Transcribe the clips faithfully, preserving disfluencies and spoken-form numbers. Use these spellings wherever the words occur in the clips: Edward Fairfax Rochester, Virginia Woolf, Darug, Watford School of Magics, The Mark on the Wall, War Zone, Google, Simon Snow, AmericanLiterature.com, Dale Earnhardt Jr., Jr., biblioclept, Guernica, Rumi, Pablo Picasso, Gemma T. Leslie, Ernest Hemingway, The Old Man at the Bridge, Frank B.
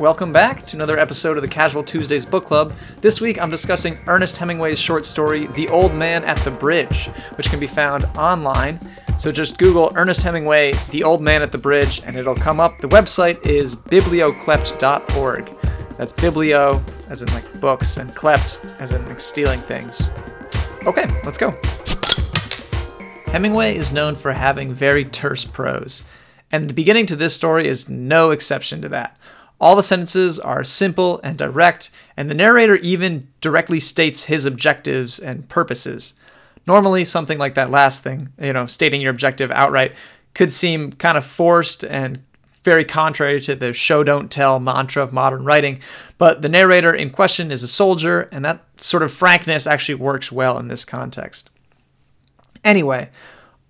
Welcome back to another episode of the Casual Tuesdays Book Club. This week I'm discussing Ernest Hemingway's short story, The Old Man at the Bridge, which can be found online. So just Google Ernest Hemingway, The Old Man at the Bridge, and it'll come up. The website is biblioclept dot org. That's biblio, as in like books, and clept, as in like stealing things. Okay, let's go. Hemingway is known for having very terse prose, and the beginning to this story is no exception to that. All the sentences are simple and direct, and the narrator even directly states his objectives and purposes. Normally, something like that last thing, you know, stating your objective outright, could seem kind of forced and very contrary to the show-don't-tell mantra of modern writing, but the narrator in question is a soldier, and that sort of frankness actually works well in this context. Anyway,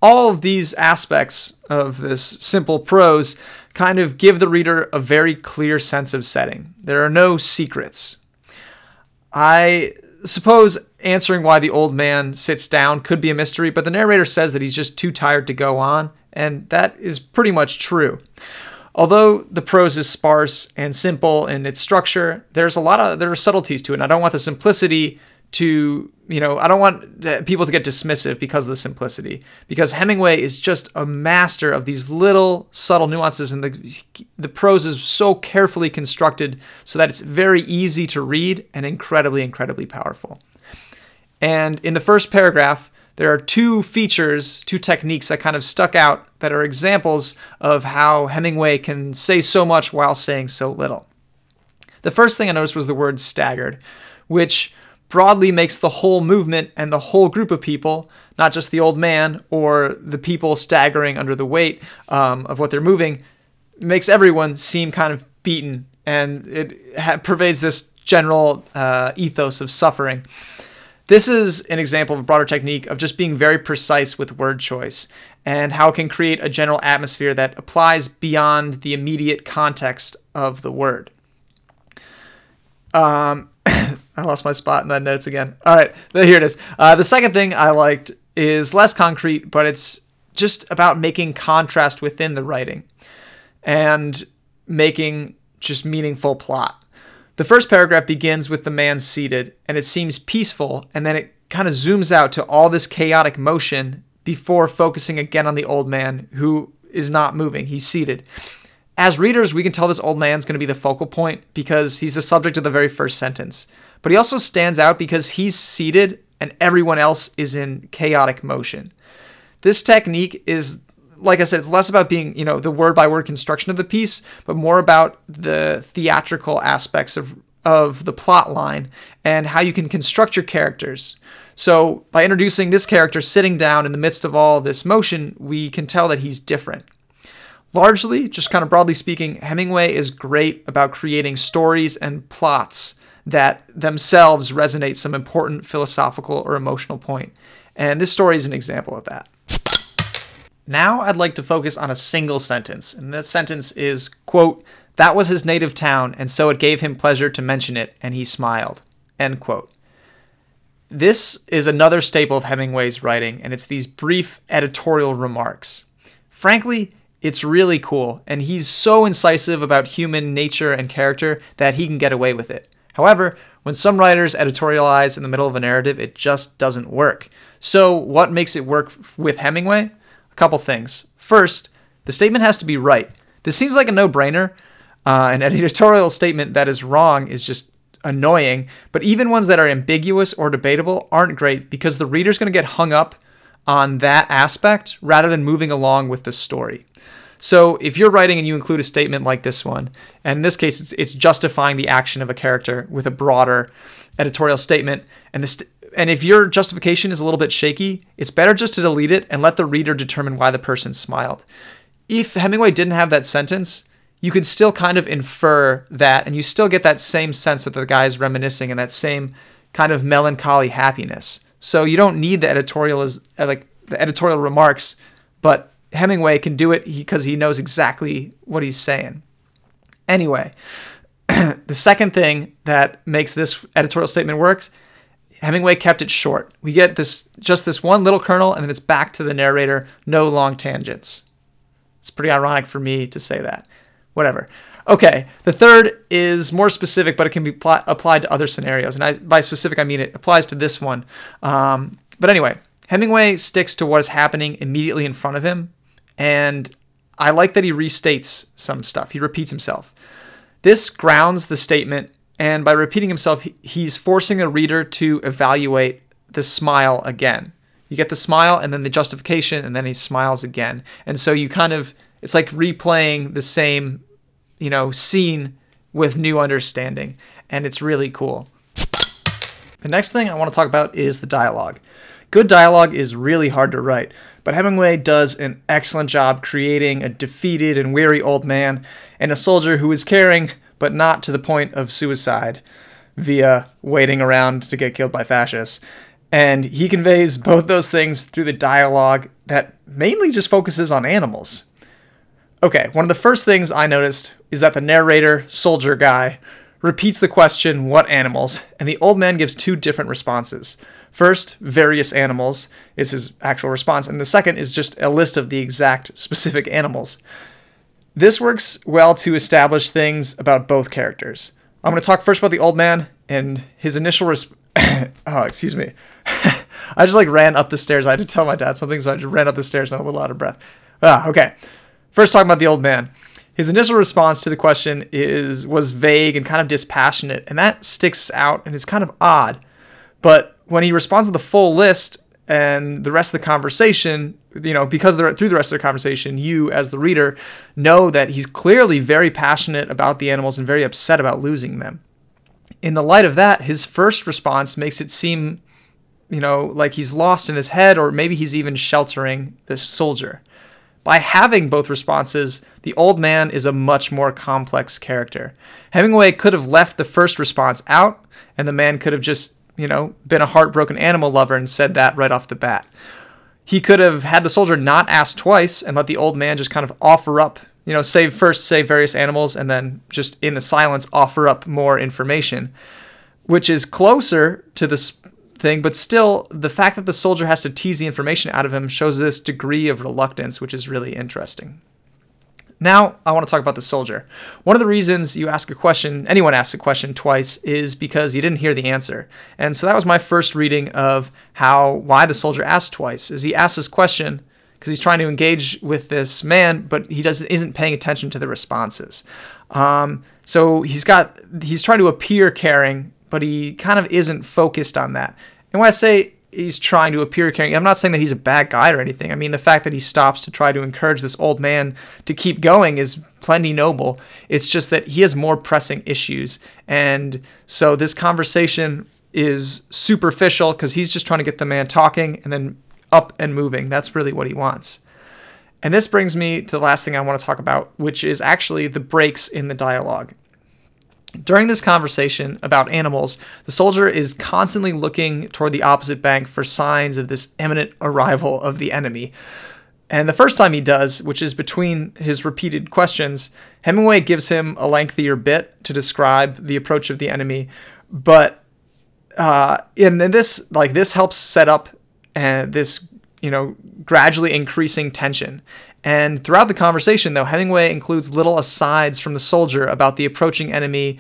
all of these aspects of this simple prose kind of give the reader a very clear sense of setting. There are no secrets. I suppose answering why the old man sits down could be a mystery, but the narrator says that he's just too tired to go on, and that is pretty much true. Although the prose is sparse and simple in its structure, there's a lot of there are subtleties to it, and I don't want the simplicity to, you know, I don't want people to get dismissive because of the simplicity, because Hemingway is just a master of these little subtle nuances, and the the prose is so carefully constructed so that it's very easy to read and incredibly, incredibly powerful. And in the first paragraph, there are two features, two techniques that kind of stuck out that are examples of how Hemingway can say so much while saying so little. The first thing I noticed was the word staggered, which broadly makes the whole movement and the whole group of people, not just the old man or the people staggering under the weight um, of what they're moving, makes everyone seem kind of beaten, and it ha- pervades this general uh, ethos of suffering. This is an example of a broader technique of just being very precise with word choice and how it can create a general atmosphere that applies beyond the immediate context of the word. Um... I lost my spot in that notes again. All right, here it is. Uh, the second thing I liked is less concrete, but it's just about making contrast within the writing and making just meaningful plot. The first paragraph begins with the man seated, and it seems peaceful, and then it kind of zooms out to all this chaotic motion before focusing again on the old man who is not moving. He's seated. As readers, we can tell this old man's going to be the focal point because he's the subject of the very first sentence. But he also stands out because he's seated and everyone else is in chaotic motion. This technique is, like I said, it's less about being, you know, the word-by-word construction of the piece, but more about the theatrical aspects of, of the plot line and how you can construct your characters. So by introducing this character sitting down in the midst of all this motion, we can tell that he's different. Largely, just kind of broadly speaking, Hemingway is great about creating stories and plots that themselves resonate some important philosophical or emotional point. And this story is an example of that. Now I'd like to focus on a single sentence. And that sentence is, quote, "That was his native town, and so it gave him pleasure to mention it, and he smiled," end quote. This is another staple of Hemingway's writing, and it's these brief editorial remarks. Frankly, it's really cool, and he's so incisive about human nature and character that he can get away with it. However, when some writers editorialize in the middle of a narrative, it just doesn't work. So what makes it work with Hemingway? A couple things. First, the statement has to be right. This seems like a no-brainer. Uh, an editorial statement that is wrong is just annoying, but even ones that are ambiguous or debatable aren't great because the reader's going to get hung up on that aspect rather than moving along with the story. So if you're writing and you include a statement like this one, and in this case it's, it's justifying the action of a character with a broader editorial statement, and, the st- and if your justification is a little bit shaky, it's better just to delete it and let the reader determine why the person smiled. If Hemingway didn't have that sentence, you could still kind of infer that, and you still get that same sense that the guy is reminiscing and that same kind of melancholy happiness. So you don't need the editorial is like the editorial remarks, but Hemingway can do it because he knows exactly what he's saying. Anyway, the second thing that makes this editorial statement work, Hemingway kept it short. We get this just this one little kernel, and then it's back to the narrator. No long tangents. It's pretty ironic for me to say that. whatever. Okay, the third is more specific, but it can be pl- applied to other scenarios. And I, by specific, I mean it applies to this one. Um, but anyway, Hemingway sticks to what is happening immediately in front of him. And I like that he restates some stuff. He repeats himself. This grounds the statement, and by repeating himself, he's forcing the reader to evaluate the smile again. You get the smile, and then the justification, and then he smiles again. And so you kind of, it's like replaying the same, you know, scene with new understanding, and it's really cool. The next thing I want to talk about is the dialogue. Good dialogue is really hard to write, but Hemingway does an excellent job creating a defeated and weary old man and a soldier who is caring, but not to the point of suicide via waiting around to get killed by fascists. And he conveys both those things through the dialogue that mainly just focuses on animals. Okay, one of the first things I noticed is that the narrator, soldier guy, repeats the question, what animals? And the old man gives two different responses. First, various animals is his actual response, and the second is just a list of the exact specific animals. This works well to establish things about both characters. I'm going to talk first about the old man and his initial response. Oh, excuse me. I just like ran up the stairs. I had to tell my dad something, so I just ran up the stairs and I'm a little out of breath. Ah, okay. First, talking about the old man. His initial response to the question is was vague and kind of dispassionate, and that sticks out and is kind of odd. But when he responds to the full list and the rest of the conversation, you know, because they're through the rest of the conversation, you as the reader know that he's clearly very passionate about the animals and very upset about losing them. In the light of that, his first response makes it seem, you know, like he's lost in his head, or maybe he's even sheltering this soldier. By having both responses, the old man is a much more complex character. Hemingway could have left the first response out, and the man could have just, you know, been a heartbroken animal lover and said that right off the bat. He could have had the soldier not ask twice and let the old man just kind of offer up, you know, say first, say various animals, and then just in the silence offer up more information, which is closer to this thing, but still the fact that the soldier has to tease the information out of him shows this degree of reluctance, which is really interesting. Now, I want to talk about the soldier. One of the reasons you ask a question, anyone asks a question twice, is because you didn't hear the answer. And so that was my first reading of how, why the soldier asked twice, is he asks this question because he's trying to engage with this man, but he doesn't isn't paying attention to the responses. Um, so he's got he's trying to appear caring, but he kind of isn't focused on that. And when I say he's trying to appear caring, I'm not saying that he's a bad guy or anything. I mean, the fact that he stops to try to encourage this old man to keep going is plenty noble. It's just that he has more pressing issues. And so this conversation is superficial because he's just trying to get the man talking and then up and moving. That's really what he wants. And this brings me to the last thing I want to talk about, which is actually the breaks in the dialogue. During this conversation about animals, the soldier is constantly looking toward the opposite bank for signs of this imminent arrival of the enemy. And the first time he does, which is between his repeated questions, Hemingway gives him a lengthier bit to describe the approach of the enemy. But uh, and this, like this, helps set up and uh, this, you know, gradually increasing tension. And throughout the conversation, though, Hemingway includes little asides from the soldier about the approaching enemy,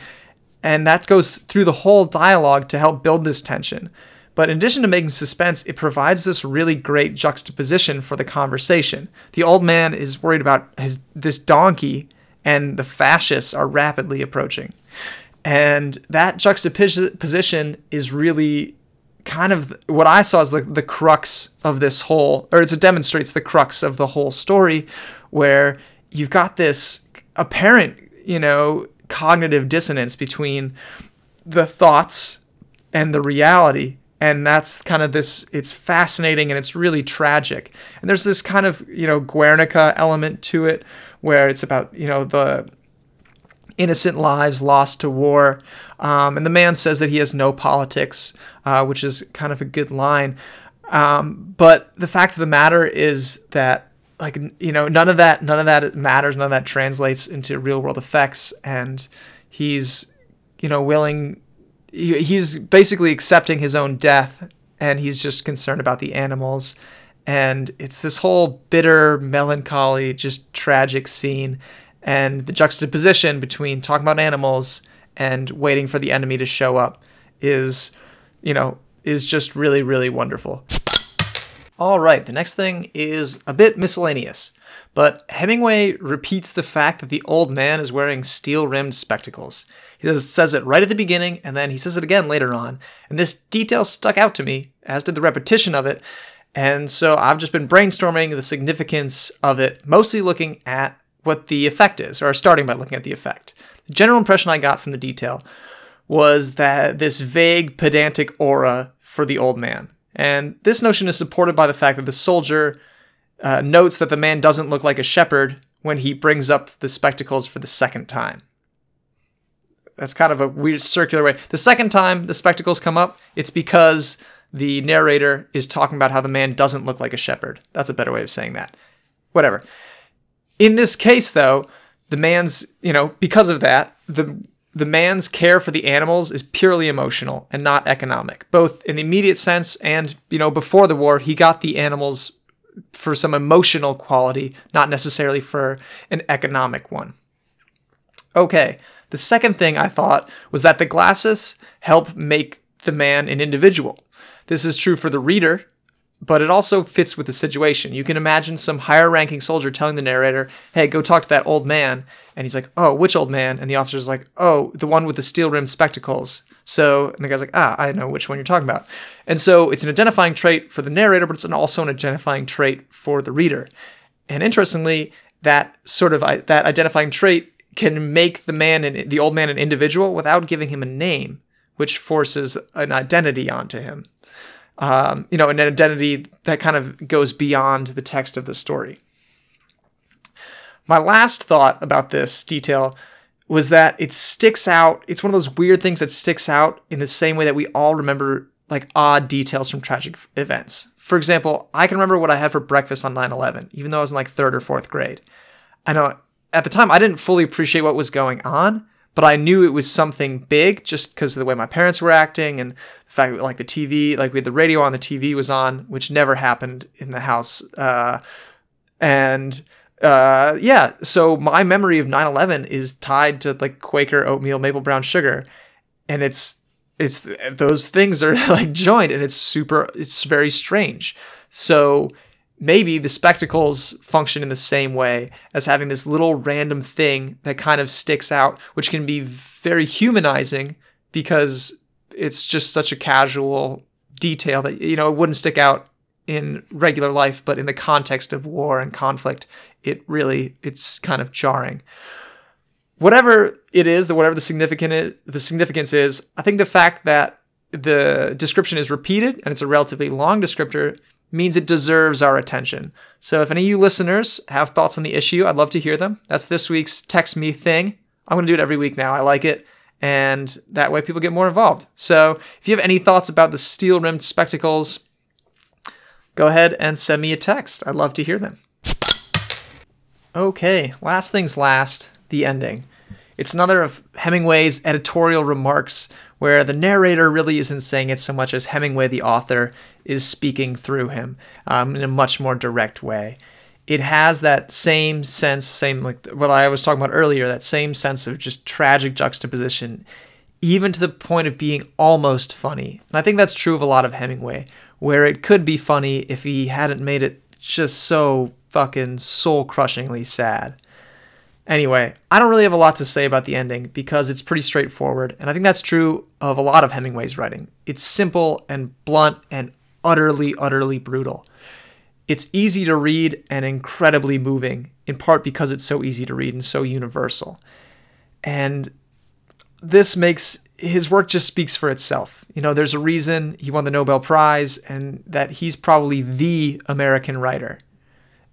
and that goes through the whole dialogue to help build this tension. But in addition to making suspense, it provides this really great juxtaposition for the conversation. The old man is worried about his this donkey, and the fascists are rapidly approaching. And that juxtaposition is really kind of what I saw is the, the crux of this whole, or it's, it demonstrates the crux of the whole story, where you've got this apparent, you know, cognitive dissonance between the thoughts and the reality. And that's kind of this, it's fascinating and it's really tragic. And there's this kind of, you know, Guernica element to it, where it's about, you know, the innocent lives lost to war. Um, and the man says that he has no politics, uh, which is kind of a good line. Um, but the fact of the matter is that, like, you know, none of that, none of that matters. None of that translates into real world effects. And he's, you know, willing, he, he's basically accepting his own death, and he's just concerned about the animals. And it's this whole bitter, melancholy, just tragic scene. and the juxtaposition between talking about animals and waiting for the enemy to show up is, you know, is just really, really wonderful. All right, the next thing is a bit miscellaneous, but Hemingway repeats the fact that the old man is wearing steel-rimmed spectacles. He says, says it right at the beginning, and then he says it again later on, and this detail stuck out to me, as did the repetition of it, and so I've just been brainstorming the significance of it, mostly looking at what the effect is, or starting by looking at the effect. The general impression I got from the detail was that this vague, pedantic aura for the old man. And this notion is supported by the fact that the soldier uh, notes that the man doesn't look like a shepherd when he brings up the spectacles for the second time. That's kind of a weird circular way. The second time the spectacles come up, it's because the narrator is talking about how the man doesn't look like a shepherd. That's a better way of saying that. Whatever. In this case, though, the man's, you know, because of that, the The man's care for the animals is purely emotional and not economic. Both in the immediate sense and, you know, before the war, he got the animals for some emotional quality, not necessarily for an economic one. Okay, the second thing I thought was that the glasses help make the man an individual. This is true for the reader, but it also fits with the situation. You can imagine some higher-ranking soldier telling the narrator, hey, go talk to that old man. And he's like, oh, which old man? And the officer's like, oh, the one with the steel-rimmed spectacles. So, and the guy's like, ah, I know which one you're talking about. And so it's an identifying trait for the narrator, but it's an also an identifying trait for the reader. And interestingly, that sort of, that identifying trait can make the man, and the old man an individual without giving him a name, which forces an identity onto him. Um, you know, an identity that kind of goes beyond the text of the story. My last thought about this detail was that it sticks out. It's one of those weird things that sticks out in the same way that we all remember like odd details from tragic events. For example, I can remember what I had for breakfast on nine eleven, even though I was in like third or fourth grade. I know at the time I didn't fully appreciate what was going on, but I knew it was something big just because of the way my parents were acting and the fact that like the T V, like we had the radio on, the T V was on, which never happened in the house. Uh, and uh, yeah, so my memory of nine eleven is tied to like Quaker oatmeal, maple brown sugar. And it's, it's, those things are like joined and it's super, it's very strange. So maybe the spectacles function in the same way as having this little random thing that kind of sticks out, which can be very humanizing because it's just such a casual detail that, you know, it wouldn't stick out in regular life, but in the context of war and conflict, it really, it's kind of jarring. Whatever it is, the whatever the significant the significance is, I think the fact that the description is repeated and it's a relatively long descriptor means it deserves our attention. So if any of you listeners have thoughts on the issue, I'd love to hear them. That's this week's Text Me thing. I'm going to do it every week now. I like it. And that way people get more involved. So if you have any thoughts about the steel-rimmed spectacles, go ahead and send me a text. I'd love to hear them. Okay, last things last, the ending. It's another of Hemingway's editorial remarks where the narrator really isn't saying it so much as Hemingway, the author, is speaking through him um, in a much more direct way. It has that same sense, same like what I was talking about earlier, that same sense of just tragic juxtaposition, even to the point of being almost funny. And I think that's true of a lot of Hemingway, where it could be funny if he hadn't made it just so fucking soul-crushingly sad. Anyway, I don't really have a lot to say about the ending because it's pretty straightforward, and I think that's true of a lot of Hemingway's writing. It's simple and blunt and utterly, utterly brutal. It's easy to read and incredibly moving, in part because it's so easy to read and so universal. And this makes, his work just speaks for itself. You know, there's a reason he won the Nobel Prize and that he's probably the American writer.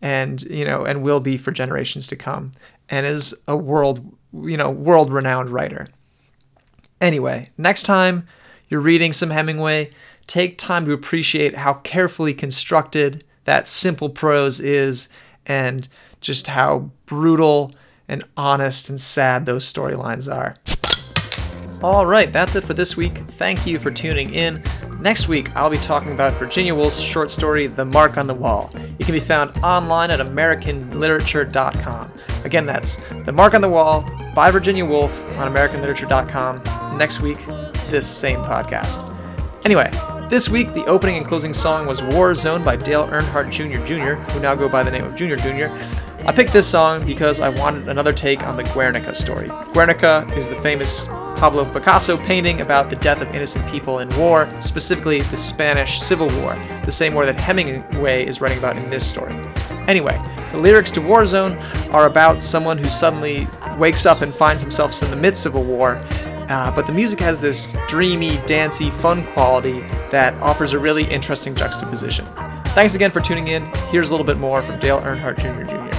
And, you know, and will be for generations to come, and is a world, you know, world-renowned writer. Anyway, next time you're reading some Hemingway, take time to appreciate how carefully constructed that simple prose is, and just how brutal and honest and sad those storylines are. All right, that's it for this week. Thank you for tuning in. Next week, I'll be talking about Virginia Woolf's short story, The Mark on the Wall. It can be found online at American Literature dot com. Again, that's The Mark on the Wall by Virginia Woolf on American Literature dot com. Next week, this same podcast. Anyway, this week, the opening and closing song was War Zone by Dale Earnhardt Junior, Junior, who now go by the name of Junior, Junior I picked this song because I wanted another take on the Guernica story. Guernica is the famous Pablo Picasso painting about the death of innocent people in war, specifically the Spanish Civil War, the same war that Hemingway is writing about in this story. Anyway, the lyrics to War Zone are about someone who suddenly wakes up and finds himself in the midst of a war, uh, but the music has this dreamy, dancey, fun quality that offers a really interesting juxtaposition. Thanks again for tuning in. Here's a little bit more from Dale Earnhardt Junior, Junior